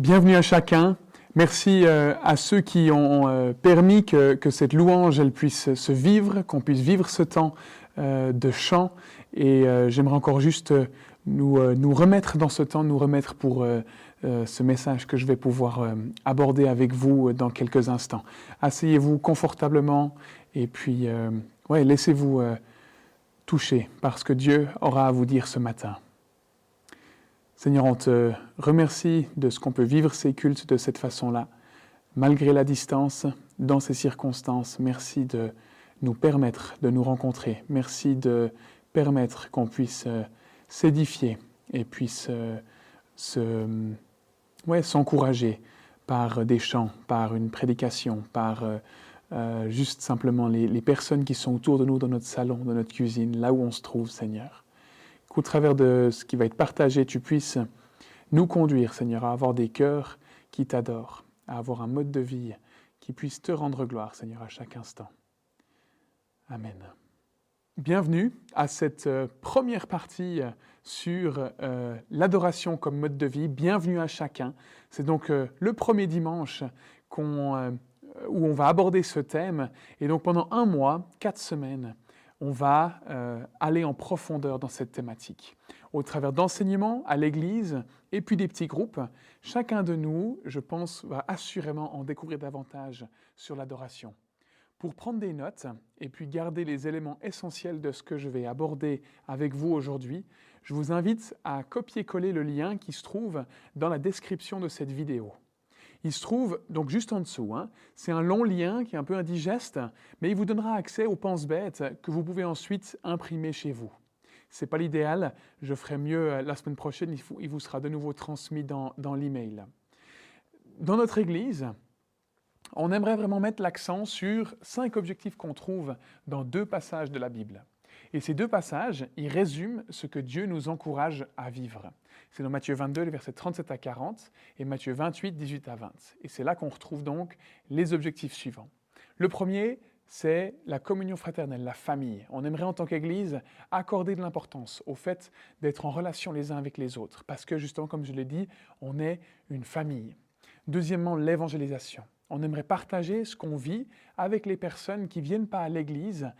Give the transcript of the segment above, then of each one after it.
Bienvenue à chacun. Merci à ceux qui ont permis que cette louange elle puisse se vivre, qu'on puisse vivre ce temps de chant. Et j'aimerais encore juste nous remettre dans ce temps, nous remettre pour ce message que je vais pouvoir aborder avec vous dans quelques instants. Asseyez-vous confortablement et puis laissez-vous toucher par ce que Dieu aura à vous dire ce matin. Seigneur, on te remercie de ce qu'on peut vivre ces cultes de cette façon-là, malgré la distance, dans ces circonstances. Merci de nous permettre de nous rencontrer. Merci de permettre qu'on puisse s'édifier et puisse s'encourager par des chants, par une prédication, par juste simplement les personnes qui sont autour de nous, dans notre salon, dans notre cuisine, là où on se trouve, Seigneur. Qu'au travers de ce qui va être partagé, tu puisses nous conduire, Seigneur, à avoir des cœurs qui t'adorent, à avoir un mode de vie qui puisse te rendre gloire, Seigneur, à chaque instant. Amen. Bienvenue à cette première partie sur l'adoration comme mode de vie. Bienvenue à chacun. C'est donc le premier dimanche où on va aborder ce thème. Et donc pendant 1 mois, 4 semaines, on va aller en profondeur dans cette thématique. Au travers d'enseignements à l'Église et puis des petits groupes, chacun de nous, je pense, va assurément en découvrir davantage sur l'adoration. Pour prendre des notes et puis garder les éléments essentiels de ce que je vais aborder avec vous aujourd'hui, je vous invite à copier-coller le lien qui se trouve dans la description de cette vidéo. Il se trouve donc juste en dessous, c'est un long lien qui est un peu indigeste, mais il vous donnera accès aux pense-bêtes que vous pouvez ensuite imprimer chez vous. Ce n'est pas l'idéal, je ferai mieux la semaine prochaine, il vous sera de nouveau transmis dans l'email. Dans notre Église, on aimerait vraiment mettre l'accent sur 5 objectifs qu'on trouve dans 2 passages de la Bible. Et ces 2 passages, ils résument ce que Dieu nous encourage à vivre. C'est dans Matthieu 22, les versets 37 à 40 et Matthieu 28, 18 à 20. Et c'est là qu'on retrouve donc les objectifs suivants. Le premier, c'est la communion fraternelle, la famille. On aimerait en tant qu'Église accorder de l'importance au fait d'être en relation les uns avec les autres. Parce que justement, comme je l'ai dit, on est une famille. Deuxièmement, l'évangélisation. On aimerait partager ce qu'on vit avec les personnes qui ne viennent pas à l'Église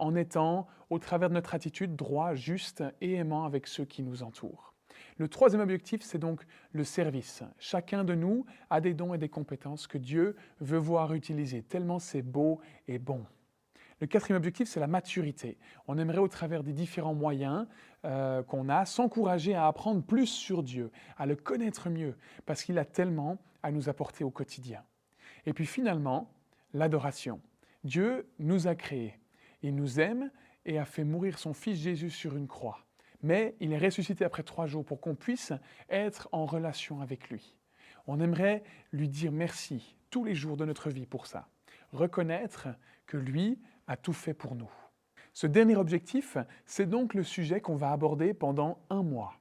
en étant, au travers de notre attitude, droit, juste et aimant avec ceux qui nous entourent. Le 3e objectif, c'est donc le service. Chacun de nous a des dons et des compétences que Dieu veut voir utiliser, tellement c'est beau et bon. Le 4e objectif, c'est la maturité. On aimerait, au travers des différents moyens qu'on a, s'encourager à apprendre plus sur Dieu, à le connaître mieux, parce qu'il a tellement à nous apporter au quotidien. Et puis finalement, l'adoration. Dieu nous a créés. Il nous aime et a fait mourir son Fils Jésus sur une croix. Mais il est ressuscité après 3 jours pour qu'on puisse être en relation avec lui. On aimerait lui dire merci tous les jours de notre vie pour ça. Reconnaître que lui a tout fait pour nous. Ce dernier objectif, c'est donc le sujet qu'on va aborder pendant 1 mois.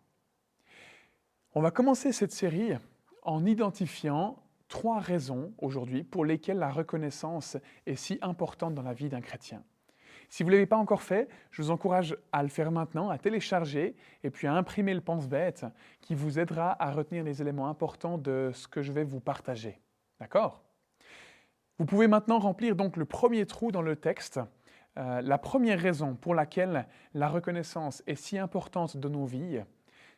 On va commencer cette série en identifiant 3 raisons aujourd'hui pour lesquelles la reconnaissance est si importante dans la vie d'un chrétien. Si vous ne l'avez pas encore fait, je vous encourage à le faire maintenant, à télécharger et puis à imprimer le pense-bête qui vous aidera à retenir les éléments importants de ce que je vais vous partager. D'accord ? Vous pouvez maintenant remplir donc le premier trou dans le texte. La première raison pour laquelle la reconnaissance est si importante dans nos vies,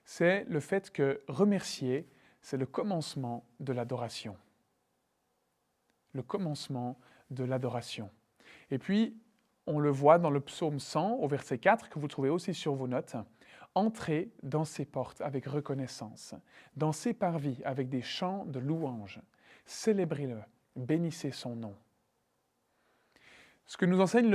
c'est le fait que remercier, c'est le commencement de l'adoration. Le commencement de l'adoration. Et puis, on le voit dans le psaume 100, au verset 4, que vous trouvez aussi sur vos notes. « Entrez dans ses portes avec reconnaissance, dans ses parvis avec des chants de louange. Célébrez-le, bénissez son nom. » Ce que nous enseigne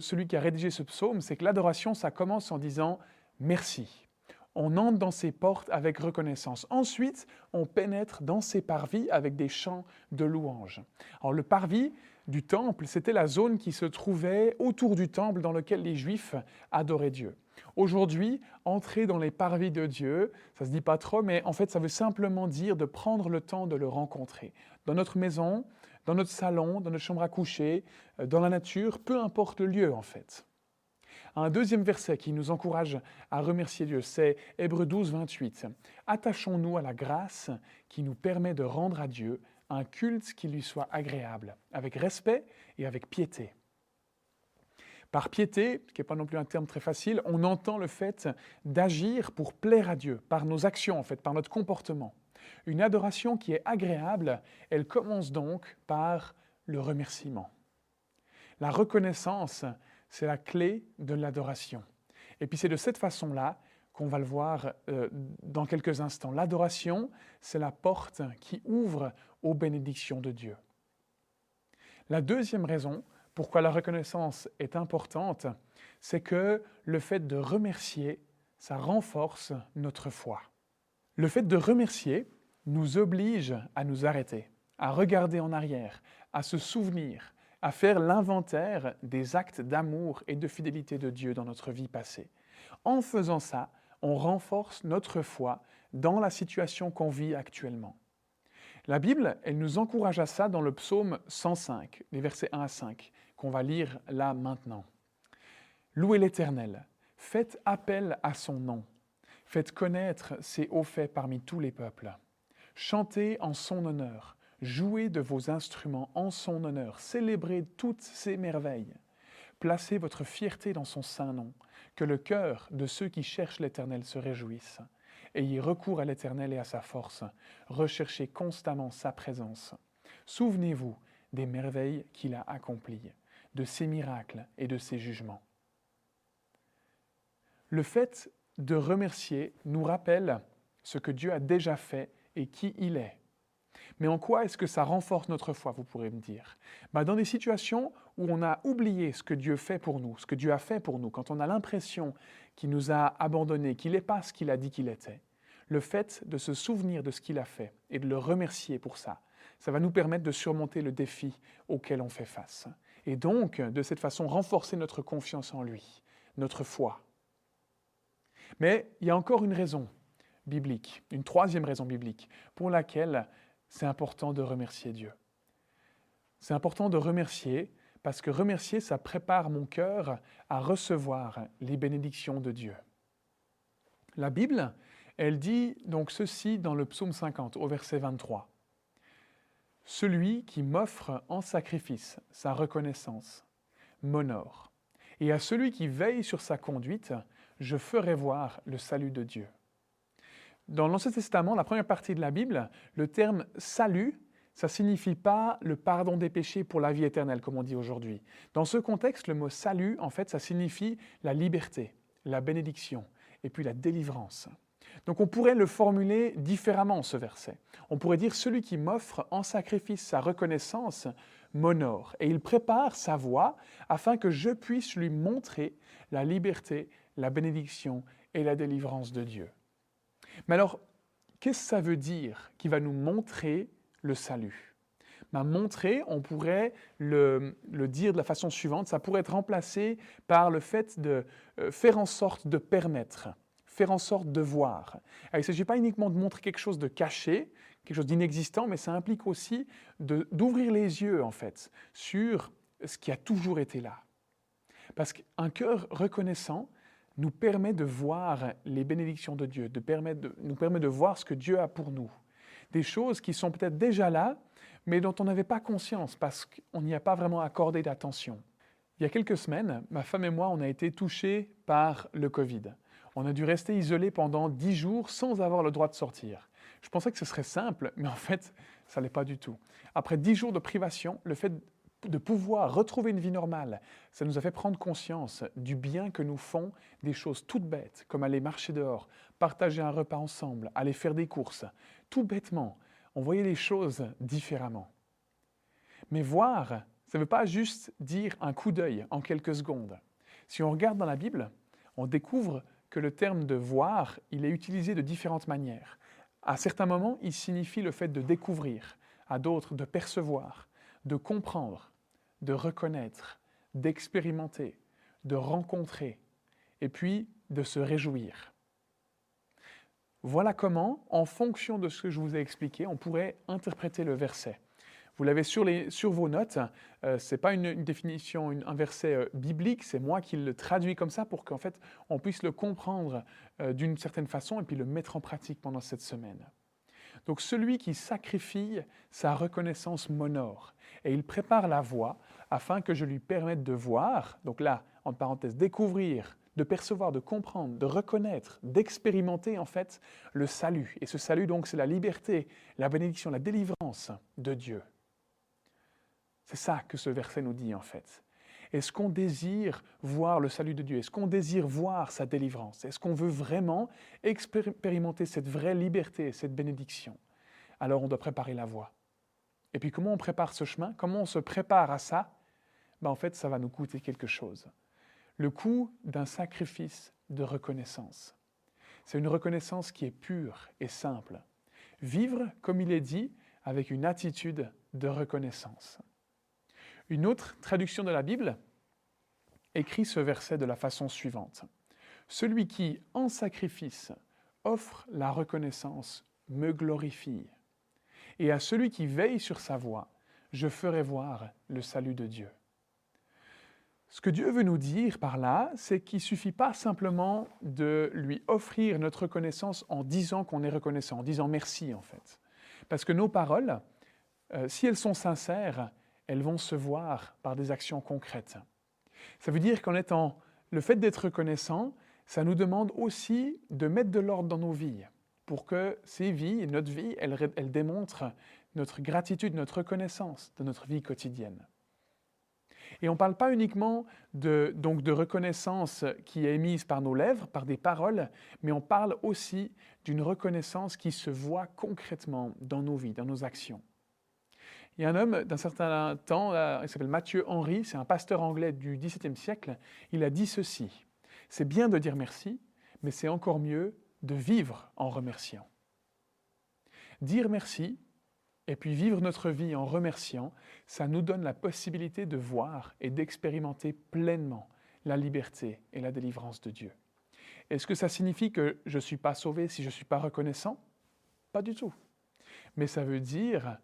celui qui a rédigé ce psaume, c'est que l'adoration, ça commence en disant « merci ». On entre dans ses portes avec reconnaissance. Ensuite, on pénètre dans ses parvis avec des chants de louange. Alors, le parvis du temple, c'était la zone qui se trouvait autour du temple dans lequel les Juifs adoraient Dieu. Aujourd'hui, entrer dans les parvis de Dieu, ça ne se dit pas trop, mais en fait, ça veut simplement dire de prendre le temps de le rencontrer. Dans notre maison, dans notre salon, dans notre chambre à coucher, dans la nature, peu importe le lieu en fait. Un deuxième verset qui nous encourage à remercier Dieu, c'est Hébreux 12, 28. « Attachons-nous à la grâce qui nous permet de rendre à Dieu un culte qui lui soit agréable, avec respect et avec piété. » Par piété, ce qui n'est pas non plus un terme très facile, on entend le fait d'agir pour plaire à Dieu, par nos actions en fait, par notre comportement. Une adoration qui est agréable, elle commence donc par le remerciement. La reconnaissance, c'est la clé de l'adoration. Et puis c'est de cette façon-là qu'on va le voir dans quelques instants. L'adoration, c'est la porte qui ouvre aux bénédictions de Dieu. La deuxième raison pourquoi la reconnaissance est importante, c'est que le fait de remercier, ça renforce notre foi. Le fait de remercier nous oblige à nous arrêter, à regarder en arrière, à se souvenir, à faire l'inventaire des actes d'amour et de fidélité de Dieu dans notre vie passée. En faisant ça, on renforce notre foi dans la situation qu'on vit actuellement. La Bible, elle nous encourage à ça dans le psaume 105, les versets 1 à 5, qu'on va lire là maintenant. « Louez l'Éternel, faites appel à son nom, faites connaître ses hauts faits parmi tous les peuples. Chantez en son honneur, jouez de vos instruments en son honneur, célébrez toutes ses merveilles. Placez votre fierté dans son saint nom, que le cœur de ceux qui cherchent l'Éternel se réjouisse. Ayez recours à l'Éternel et à sa force. Recherchez constamment sa présence. Souvenez-vous des merveilles qu'il a accomplies, de ses miracles et de ses jugements. » Le fait de remercier nous rappelle ce que Dieu a déjà fait et qui il est. Mais en quoi est-ce que ça renforce notre foi, vous pourrez me dire? Dans des situations où on a oublié ce que Dieu fait pour nous, ce que Dieu a fait pour nous, quand on a l'impression qu'il nous a abandonnés, qu'il n'est pas ce qu'il a dit qu'il était, le fait de se souvenir de ce qu'il a fait et de le remercier pour ça, ça va nous permettre de surmonter le défi auquel on fait face. Et donc, de cette façon, renforcer notre confiance en lui, notre foi. Mais il y a encore une raison biblique, une troisième raison biblique, pour laquelle c'est important de remercier Dieu. C'est important de remercier parce que remercier, ça prépare mon cœur à recevoir les bénédictions de Dieu. La Bible, elle dit donc ceci dans le psaume 50, au verset 23. « Celui qui m'offre en sacrifice sa reconnaissance m'honore, et à celui qui veille sur sa conduite, je ferai voir le salut de Dieu. » Dans l'Ancien Testament, la première partie de la Bible, le terme « salut », ça ne signifie pas le pardon des péchés pour la vie éternelle, comme on dit aujourd'hui. Dans ce contexte, le mot « salut », en fait, ça signifie la liberté, la bénédiction et puis la délivrance. Donc on pourrait le formuler différemment, ce verset. On pourrait dire « celui qui m'offre en sacrifice sa reconnaissance m'honore et il prépare sa voie afin que je puisse lui montrer la liberté, la bénédiction et la délivrance de Dieu. » Mais alors, qu'est-ce que ça veut dire qui va nous montrer le salut? Montrer, on pourrait le dire de la façon suivante, ça pourrait être remplacé par le fait de faire en sorte de permettre, faire en sorte de voir. Alors, il ne s'agit pas uniquement de montrer quelque chose de caché, quelque chose d'inexistant, mais ça implique aussi d'ouvrir les yeux en fait sur ce qui a toujours été là. Parce qu'un cœur reconnaissant nous permet de voir les bénédictions de Dieu, nous permet de voir ce que Dieu a pour nous. Des choses qui sont peut-être déjà là, mais dont on n'avait pas conscience parce qu'on n'y a pas vraiment accordé d'attention. Il y a quelques semaines, ma femme et moi, on a été touchés par le Covid. On a dû rester isolés pendant 10 jours sans avoir le droit de sortir. Je pensais que ce serait simple, mais en fait, ça ne l'est pas du tout. Après 10 jours de privation, le fait de pouvoir retrouver une vie normale, ça nous a fait prendre conscience du bien que nous font des choses toutes bêtes, comme aller marcher dehors, partager un repas ensemble, aller faire des courses. Tout bêtement, on voyait les choses différemment. Mais voir, ça ne veut pas juste dire un coup d'œil en quelques secondes. Si on regarde dans la Bible, on découvre que le terme de voir, il est utilisé de différentes manières. À certains moments, il signifie le fait de découvrir, à d'autres de percevoir, de comprendre, de reconnaître, d'expérimenter, de rencontrer et puis de se réjouir. Voilà comment, en fonction de ce que je vous ai expliqué, on pourrait interpréter le verset. Vous l'avez sur vos notes. Ce n'est pas une définition, un verset biblique, c'est moi qui le traduis comme ça pour qu'en fait on puisse le comprendre d'une certaine façon et puis le mettre en pratique pendant cette semaine. Donc celui qui sacrifie sa reconnaissance m'honore et il prépare la voie afin que je lui permette de voir, donc là, en parenthèse, découvrir, de percevoir, de comprendre, de reconnaître, d'expérimenter en fait le salut. Et ce salut donc c'est la liberté, la bénédiction, la délivrance de Dieu. C'est ça que ce verset nous dit en fait. Est-ce qu'on désire voir le salut de Dieu? Est-ce qu'on désire voir sa délivrance? Est-ce qu'on veut vraiment expérimenter cette vraie liberté, cette bénédiction? Alors on doit préparer la voie. Et puis comment on prépare ce chemin? Comment on se prépare à ça? En fait, ça va nous coûter quelque chose. Le coût d'un sacrifice de reconnaissance. C'est une reconnaissance qui est pure et simple. Vivre, comme il est dit, avec une attitude de reconnaissance. Une autre traduction de la Bible écrit ce verset de la façon suivante. « Celui qui, en sacrifice, offre la reconnaissance, me glorifie. Et à celui qui veille sur sa voie, je ferai voir le salut de Dieu. » Ce que Dieu veut nous dire par là, c'est qu'il ne suffit pas simplement de lui offrir notre reconnaissance en disant qu'on est reconnaissant, en disant merci en fait. Parce que nos paroles, si elles sont sincères, elles vont se voir par des actions concrètes. Ça veut dire qu'en étant le fait d'être reconnaissant, ça nous demande aussi de mettre de l'ordre dans nos vies pour que ces vies, notre vie, elles démontrent notre gratitude, notre reconnaissance de notre vie quotidienne. Et on ne parle pas uniquement de reconnaissance qui est émise par nos lèvres, par des paroles, mais on parle aussi d'une reconnaissance qui se voit concrètement dans nos vies, dans nos actions. Il y a un homme d'un certain temps, il s'appelle Matthew Henry, c'est un pasteur anglais du XVIIe siècle, il a dit ceci, « C'est bien de dire merci, mais c'est encore mieux de vivre en remerciant. » Dire merci et puis vivre notre vie en remerciant, ça nous donne la possibilité de voir et d'expérimenter pleinement la liberté et la délivrance de Dieu. Est-ce que ça signifie que je ne suis pas sauvé si je ne suis pas reconnaissant? Pas du tout. Mais ça veut dire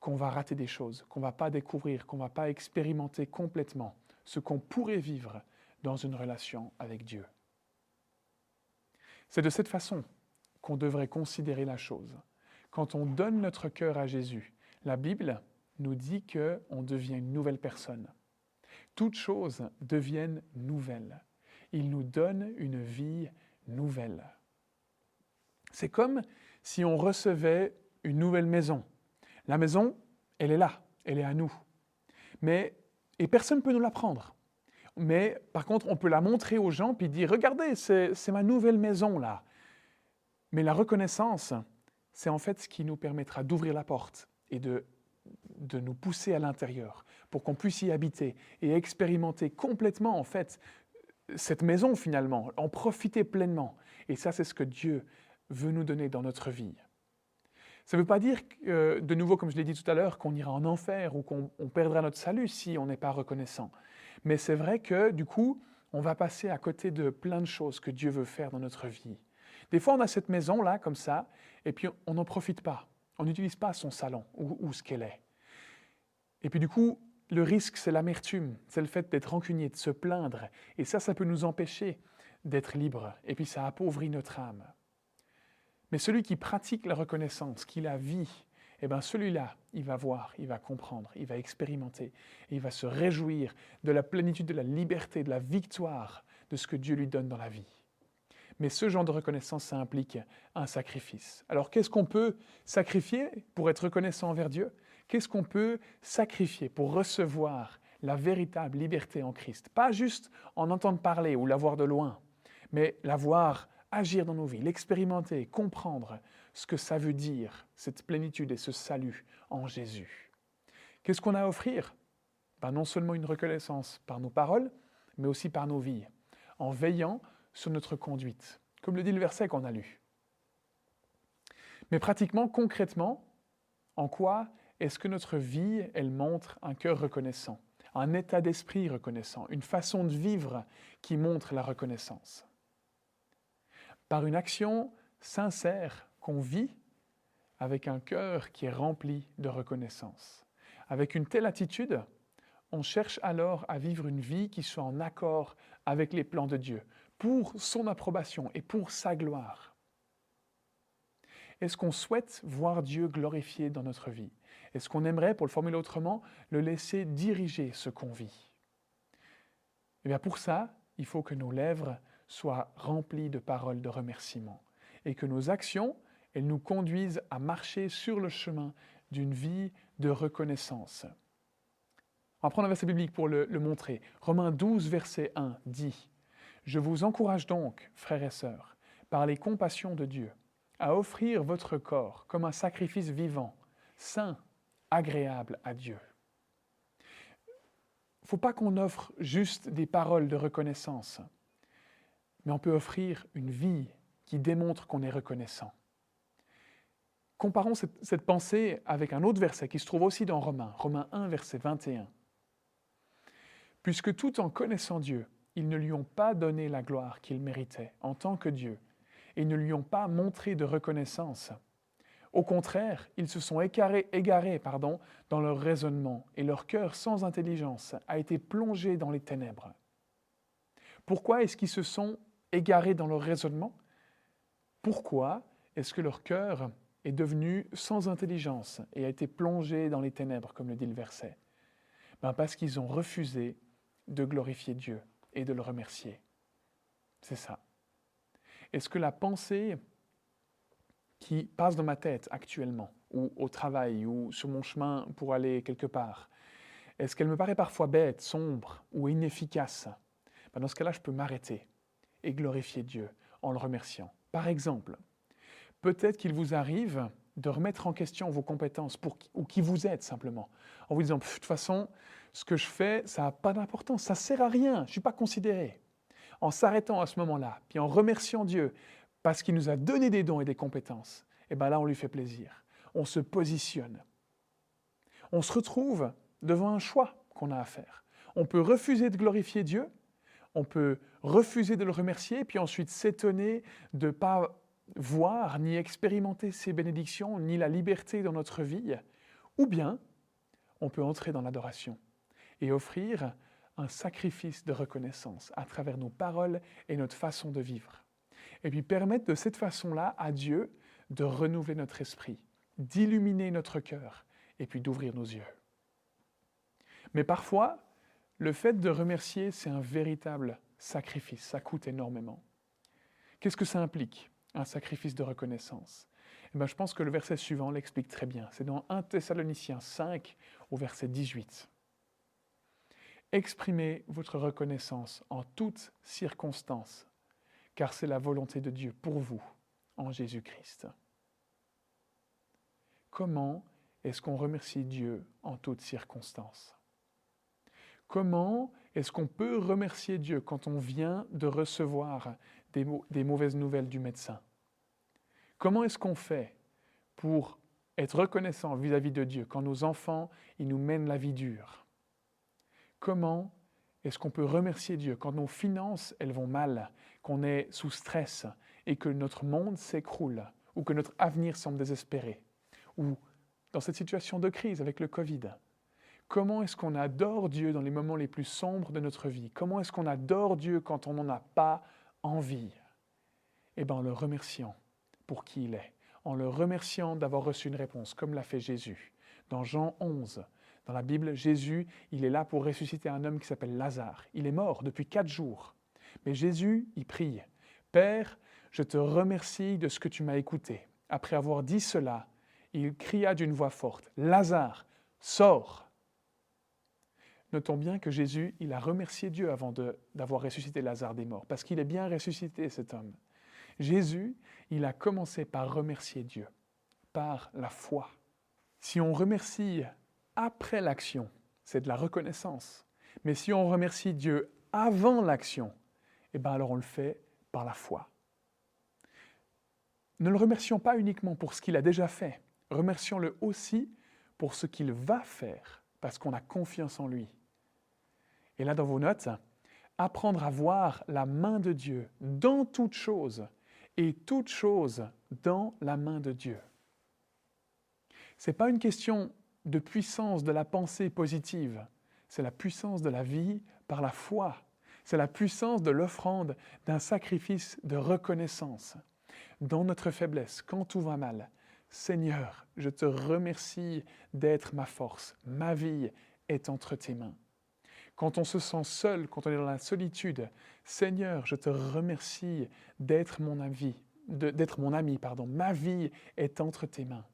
qu'on va rater des choses, qu'on ne va pas découvrir, qu'on ne va pas expérimenter complètement ce qu'on pourrait vivre dans une relation avec Dieu. C'est de cette façon qu'on devrait considérer la chose. Quand on donne notre cœur à Jésus, la Bible nous dit qu'on devient une nouvelle personne. Toutes choses deviennent nouvelles. Il nous donne une vie nouvelle. C'est comme si on recevait une nouvelle maison. La maison, elle est là, elle est à nous. Et personne ne peut nous la prendre. Mais par contre, on peut la montrer aux gens puis dire « Regardez, c'est ma nouvelle maison là ». Mais la reconnaissance, c'est en fait ce qui nous permettra d'ouvrir la porte et de nous pousser à l'intérieur pour qu'on puisse y habiter et expérimenter complètement en fait cette maison finalement, en profiter pleinement. Et ça, c'est ce que Dieu veut nous donner dans notre vie. Ça ne veut pas dire, de nouveau, comme je l'ai dit tout à l'heure, qu'on ira en enfer ou qu'on perdra notre salut si on n'est pas reconnaissant. Mais c'est vrai que, du coup, on va passer à côté de plein de choses que Dieu veut faire dans notre vie. Des fois, on a cette maison-là, comme ça, et puis on n'en profite pas. On n'utilise pas son salon ou ce qu'elle est. Et puis du coup, le risque, c'est l'amertume, c'est le fait d'être rancunier, de se plaindre. Et ça peut nous empêcher d'être libres. Et puis ça appauvrit notre âme. Mais celui qui pratique la reconnaissance, qui la vit, celui-là, il va voir, il va comprendre, il va expérimenter, et il va se réjouir de la plénitude, de la liberté, de la victoire, de ce que Dieu lui donne dans la vie. Mais ce genre de reconnaissance, ça implique un sacrifice. Alors qu'est-ce qu'on peut sacrifier pour être reconnaissant envers Dieu? Qu'est-ce qu'on peut sacrifier pour recevoir la véritable liberté en Christ? Pas juste en entendre parler ou la voir de loin, mais la voir agir dans nos vies, l'expérimenter, comprendre ce que ça veut dire, cette plénitude et ce salut en Jésus. Qu'est-ce qu'on a à offrir? Non seulement une reconnaissance par nos paroles, mais aussi par nos vies, en veillant sur notre conduite, comme le dit le verset qu'on a lu. Mais pratiquement, concrètement, en quoi est-ce que notre vie, elle montre un cœur reconnaissant, un état d'esprit reconnaissant, une façon de vivre qui montre la reconnaissance? Par une action sincère qu'on vit avec un cœur qui est rempli de reconnaissance. Avec une telle attitude, on cherche alors à vivre une vie qui soit en accord avec les plans de Dieu, pour son approbation et pour sa gloire. Est-ce qu'on souhaite voir Dieu glorifié dans notre vie? Est-ce qu'on aimerait, pour le formuler autrement, le laisser diriger ce qu'on vit? Eh bien pour ça, il faut que nos lèvres soient remplies de paroles de remerciement et que nos actions, elles nous conduisent à marcher sur le chemin d'une vie de reconnaissance. On va prendre un verset biblique pour le montrer. Romains 12, verset 1 dit « Je vous encourage donc, frères et sœurs, par les compassions de Dieu, à offrir votre corps comme un sacrifice vivant, saint, agréable à Dieu. » Il ne faut pas qu'on offre juste des paroles de reconnaissance, mais on peut offrir une vie qui démontre qu'on est reconnaissant. Comparons cette pensée avec un autre verset qui se trouve aussi dans Romains, Romains 1, verset 21. « Puisque tout en connaissant Dieu, ils ne lui ont pas donné la gloire qu'il méritait en tant que Dieu, et ne lui ont pas montré de reconnaissance. Au contraire, ils se sont égarés, dans leur raisonnement, et leur cœur sans intelligence a été plongé dans les ténèbres. » Pourquoi est-ce qu'ils se sont égarés dans leur raisonnement? Pourquoi est-ce que leur cœur est devenu sans intelligence et a été plongé dans les ténèbres, comme le dit le verset? Parce qu'ils ont refusé de glorifier Dieu et de le remercier. C'est ça. Est-ce que la pensée qui passe dans ma tête actuellement, ou au travail, ou sur mon chemin pour aller quelque part, est-ce qu'elle me paraît parfois bête, sombre ou inefficace? Dans ce cas-là, je peux m'arrêter et glorifier Dieu en le remerciant. Par exemple, peut-être qu'il vous arrive de remettre en question vos compétences ou qui vous êtes simplement, en vous disant « de toute façon, ce que je fais, ça n'a pas d'importance, ça ne sert à rien, je ne suis pas considéré ». En s'arrêtant à ce moment-là, puis en remerciant Dieu parce qu'il nous a donné des dons et des compétences, et bien là, on lui fait plaisir. On se positionne. On se retrouve devant un choix qu'on a à faire. On peut refuser de glorifier Dieu, on peut refuser de le remercier, puis ensuite s'étonner de ne pas voir ni expérimenter ses bénédictions, ni la liberté dans notre vie. Ou bien, on peut entrer dans l'adoration et offrir un sacrifice de reconnaissance à travers nos paroles et notre façon de vivre. Et puis permettre de cette façon-là à Dieu de renouveler notre esprit, d'illuminer notre cœur et puis d'ouvrir nos yeux. Mais parfois, le fait de remercier, c'est un véritable sacrifice. Ça coûte énormément. Qu'est-ce que ça implique, un sacrifice de reconnaissance? Je pense que le verset suivant l'explique très bien. C'est dans 1 Thessaloniciens 5, au verset 18. « Exprimez votre reconnaissance en toutes circonstances, car c'est la volonté de Dieu pour vous, en Jésus-Christ. » Comment est-ce qu'on remercie Dieu en toutes circonstances? Comment est-ce qu'on peut remercier Dieu quand on vient de recevoir des mauvaises nouvelles du médecin? Comment est-ce qu'on fait pour être reconnaissant vis-à-vis de Dieu quand nos enfants, ils nous mènent la vie dure? Comment est-ce qu'on peut remercier Dieu quand nos finances, elles vont mal, qu'on est sous stress et que notre monde s'écroule ou que notre avenir semble désespéré? Ou dans cette situation de crise avec le Covid? Comment est-ce qu'on adore Dieu dans les moments les plus sombres de notre vie? Comment est-ce qu'on adore Dieu quand on n'en a pas envie? En le remerciant pour qui il est, en le remerciant d'avoir reçu une réponse, comme l'a fait Jésus. Dans Jean 11, dans la Bible, Jésus, il est là pour ressusciter un homme qui s'appelle Lazare. Il est mort depuis 4 jours. Mais Jésus, il prie « Père, je te remercie de ce que tu m'as écouté. » Après avoir dit cela, il cria d'une voix forte « Lazare, sors !» Notons bien que Jésus, il a remercié Dieu avant d'avoir ressuscité Lazare des morts, parce qu'il est bien ressuscité, cet homme. Jésus, il a commencé par remercier Dieu, par la foi. Si on remercie après l'action, c'est de la reconnaissance. Mais si on remercie Dieu avant l'action, alors on le fait par la foi. Ne le remercions pas uniquement pour ce qu'il a déjà fait, remercions-le aussi pour ce qu'il va faire, parce qu'on a confiance en lui. Et là, dans vos notes, apprendre à voir la main de Dieu dans toute chose et toute chose dans la main de Dieu. Ce n'est pas une question de puissance de la pensée positive, c'est la puissance de la vie par la foi. C'est la puissance de l'offrande, d'un sacrifice de reconnaissance. Dans notre faiblesse, quand tout va mal, Seigneur, je te remercie d'être ma force. Ma vie est entre tes mains. Quand on se sent seul, quand on est dans la solitude, Seigneur, je te remercie d'être mon ami. Ma vie est entre tes mains.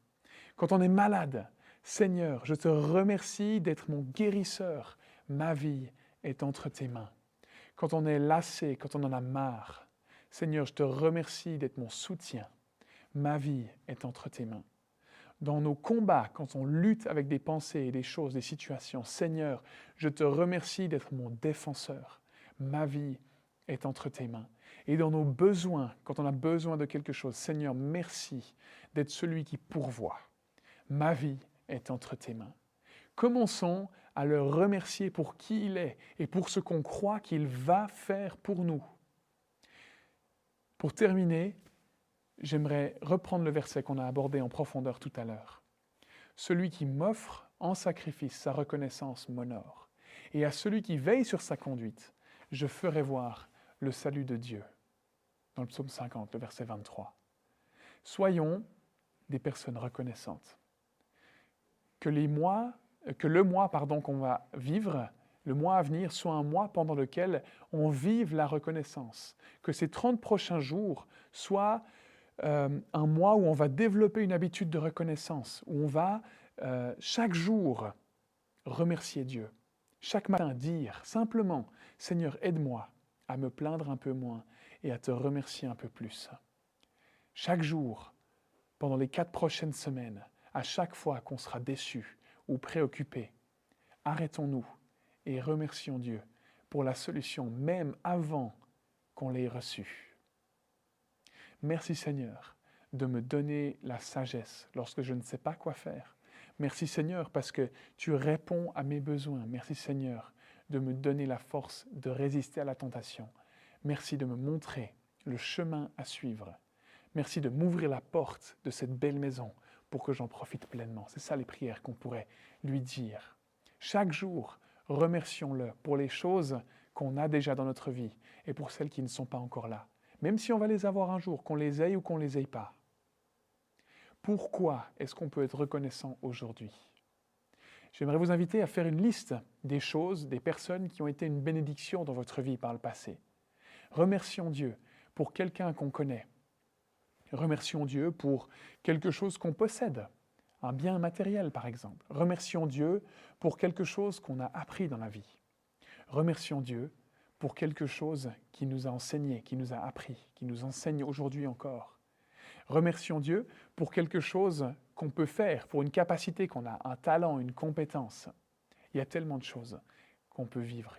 Quand on est malade, Seigneur, je te remercie d'être mon guérisseur. Ma vie est entre tes mains. Quand on est lassé, quand on en a marre, Seigneur, je te remercie d'être mon soutien. Ma vie est entre tes mains. Dans nos combats, quand on lutte avec des pensées, des choses, des situations, Seigneur, je te remercie d'être mon défenseur. Ma vie est entre tes mains. Et dans nos besoins, quand on a besoin de quelque chose, Seigneur, merci d'être celui qui pourvoit. Ma vie est entre tes mains. Commençons à le remercier pour qui il est et pour ce qu'on croit qu'il va faire pour nous. Pour terminer, j'aimerais reprendre le verset qu'on a abordé en profondeur tout à l'heure. « Celui qui m'offre en sacrifice sa reconnaissance m'honore, et à celui qui veille sur sa conduite, je ferai voir le salut de Dieu. » Dans le psaume 50, le verset 23. Soyons des personnes reconnaissantes. Que le mois qu'on va vivre, le mois à venir, soit un mois pendant lequel on vive la reconnaissance. Que ces 30 prochains jours soient un mois où on va développer une habitude de reconnaissance, où on va chaque jour remercier Dieu. Chaque matin dire simplement « Seigneur, aide-moi à me plaindre un peu moins et à te remercier un peu plus. » Chaque jour, pendant les 4 prochaines semaines, à chaque fois qu'on sera déçu, ou préoccupés, arrêtons-nous et remercions Dieu pour la solution même avant qu'on l'ait reçue. Merci Seigneur de me donner la sagesse lorsque je ne sais pas quoi faire. Merci Seigneur parce que tu réponds à mes besoins. Merci Seigneur de me donner la force de résister à la tentation. Merci de me montrer le chemin à suivre. Merci de m'ouvrir la porte de cette belle maison pour que j'en profite pleinement. C'est ça les prières qu'on pourrait lui dire. Chaque jour, remercions-le pour les choses qu'on a déjà dans notre vie et pour celles qui ne sont pas encore là. Même si on va les avoir un jour, qu'on les aille ou qu'on les aille pas. Pourquoi est-ce qu'on peut être reconnaissant aujourd'hui ? J'aimerais vous inviter à faire une liste des choses, des personnes qui ont été une bénédiction dans votre vie par le passé. Remercions Dieu pour quelqu'un qu'on connaît. Remercions Dieu pour quelque chose qu'on possède, un bien matériel par exemple. Remercions Dieu pour quelque chose qu'on a appris dans la vie. Remercions Dieu pour quelque chose qui nous a enseigné, qui nous a appris, qui nous enseigne aujourd'hui encore. Remercions Dieu pour quelque chose qu'on peut faire, pour une capacité qu'on a, un talent, une compétence. Il y a tellement de choses qu'on peut vivre,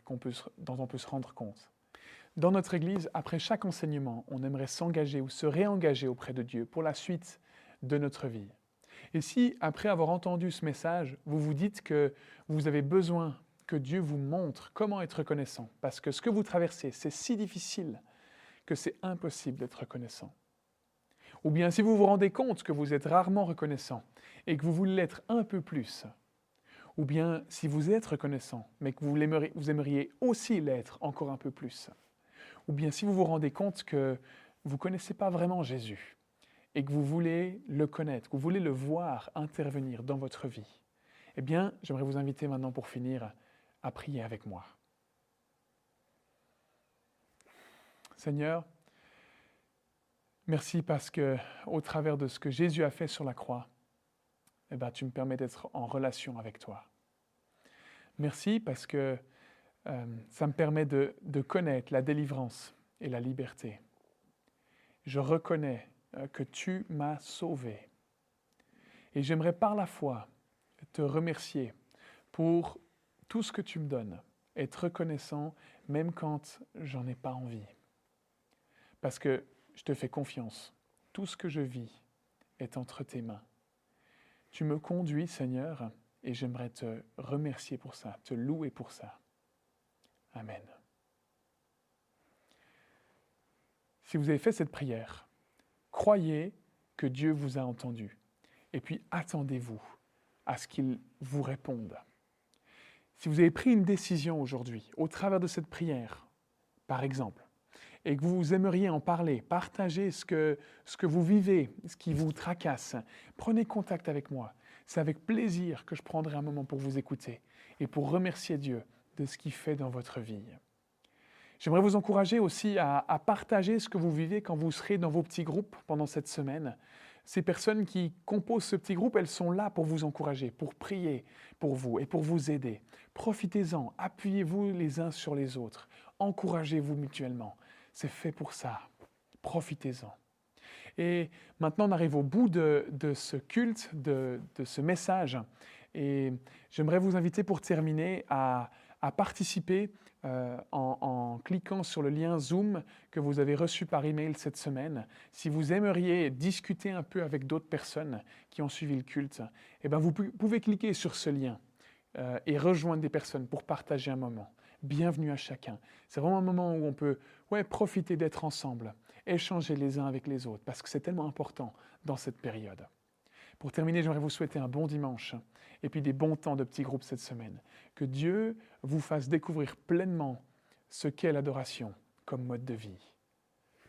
dont on peut se rendre compte. Dans notre Église, après chaque enseignement, on aimerait s'engager ou se réengager auprès de Dieu pour la suite de notre vie. Et si, après avoir entendu ce message, vous vous dites que vous avez besoin que Dieu vous montre comment être reconnaissant, parce que ce que vous traversez, c'est si difficile que c'est impossible d'être reconnaissant. Ou bien si vous vous rendez compte que vous êtes rarement reconnaissant et que vous voulez l'être un peu plus, ou bien si vous êtes reconnaissant, mais que vous aimeriez aussi l'être encore un peu plus, ou bien si vous vous rendez compte que vous ne connaissez pas vraiment Jésus et que vous voulez le connaître, que vous voulez le voir intervenir dans votre vie, eh bien, j'aimerais vous inviter maintenant pour finir à prier avec moi. Seigneur, merci parce que au travers de ce que Jésus a fait sur la croix, eh bien, tu me permets d'être en relation avec toi. Merci parce que ça me permet de connaître la délivrance et la liberté. Je reconnais que tu m'as sauvé. Et j'aimerais par la foi te remercier pour tout ce que tu me donnes, être reconnaissant même quand j'en ai pas envie. Parce que je te fais confiance. Tout ce que je vis est entre tes mains. Tu me conduis, Seigneur, et j'aimerais te remercier pour ça, te louer pour ça. Amen. Si vous avez fait cette prière, croyez que Dieu vous a entendu et puis attendez-vous à ce qu'il vous réponde. Si vous avez pris une décision aujourd'hui, au travers de cette prière, par exemple, et que vous aimeriez en parler, partager ce que vous vivez, ce qui vous tracasse, prenez contact avec moi. C'est avec plaisir que je prendrai un moment pour vous écouter et pour remercier Dieu de ce qu'il fait dans votre vie. J'aimerais vous encourager aussi à partager ce que vous vivez quand vous serez dans vos petits groupes pendant cette semaine. Ces personnes qui composent ce petit groupe, elles sont là pour vous encourager, pour prier pour vous et pour vous aider. Profitez-en, appuyez-vous les uns sur les autres, encouragez-vous mutuellement. C'est fait pour ça, profitez-en. Et maintenant, on arrive au bout de ce culte, de ce message. Et j'aimerais vous inviter pour terminer à participer en cliquant sur le lien Zoom que vous avez reçu par email cette semaine. Si vous aimeriez discuter un peu avec d'autres personnes qui ont suivi le culte, eh bien vous pouvez cliquer sur ce lien et rejoindre des personnes pour partager un moment. Bienvenue à chacun. C'est vraiment un moment où on peut profiter d'être ensemble, échanger les uns avec les autres, parce que c'est tellement important dans cette période. Pour terminer, j'aimerais vous souhaiter un bon dimanche et puis des bons temps de petits groupes cette semaine. Que Dieu vous fasse découvrir pleinement ce qu'est l'adoration comme mode de vie.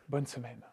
Bonne semaine.